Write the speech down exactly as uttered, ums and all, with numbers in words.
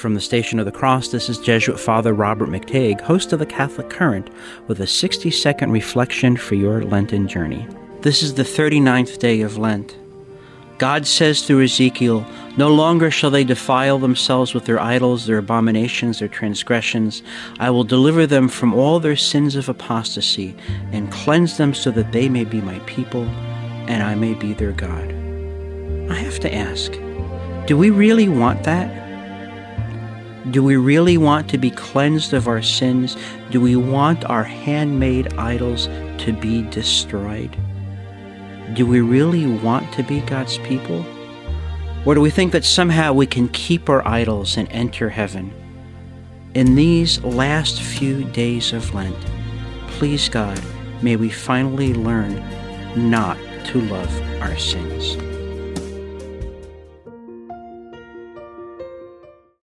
From the Station of the Cross, this is Jesuit Father Robert McTague, host of The Catholic Current, with a sixty-second reflection for your Lenten journey. This is the thirty-ninth day of Lent. God says through Ezekiel, "No longer shall they defile themselves with their idols, their abominations, their transgressions. I will deliver them from all their sins of apostasy and cleanse them so that they may be my people and I may be their God." I have to ask, do we really want that? Do we really want to be cleansed of our sins? Do we want our handmade idols to be destroyed? Do we really want to be God's people? Or do we think that somehow we can keep our idols and enter heaven? In these last few days of Lent, please God, may we finally learn not to love our sins.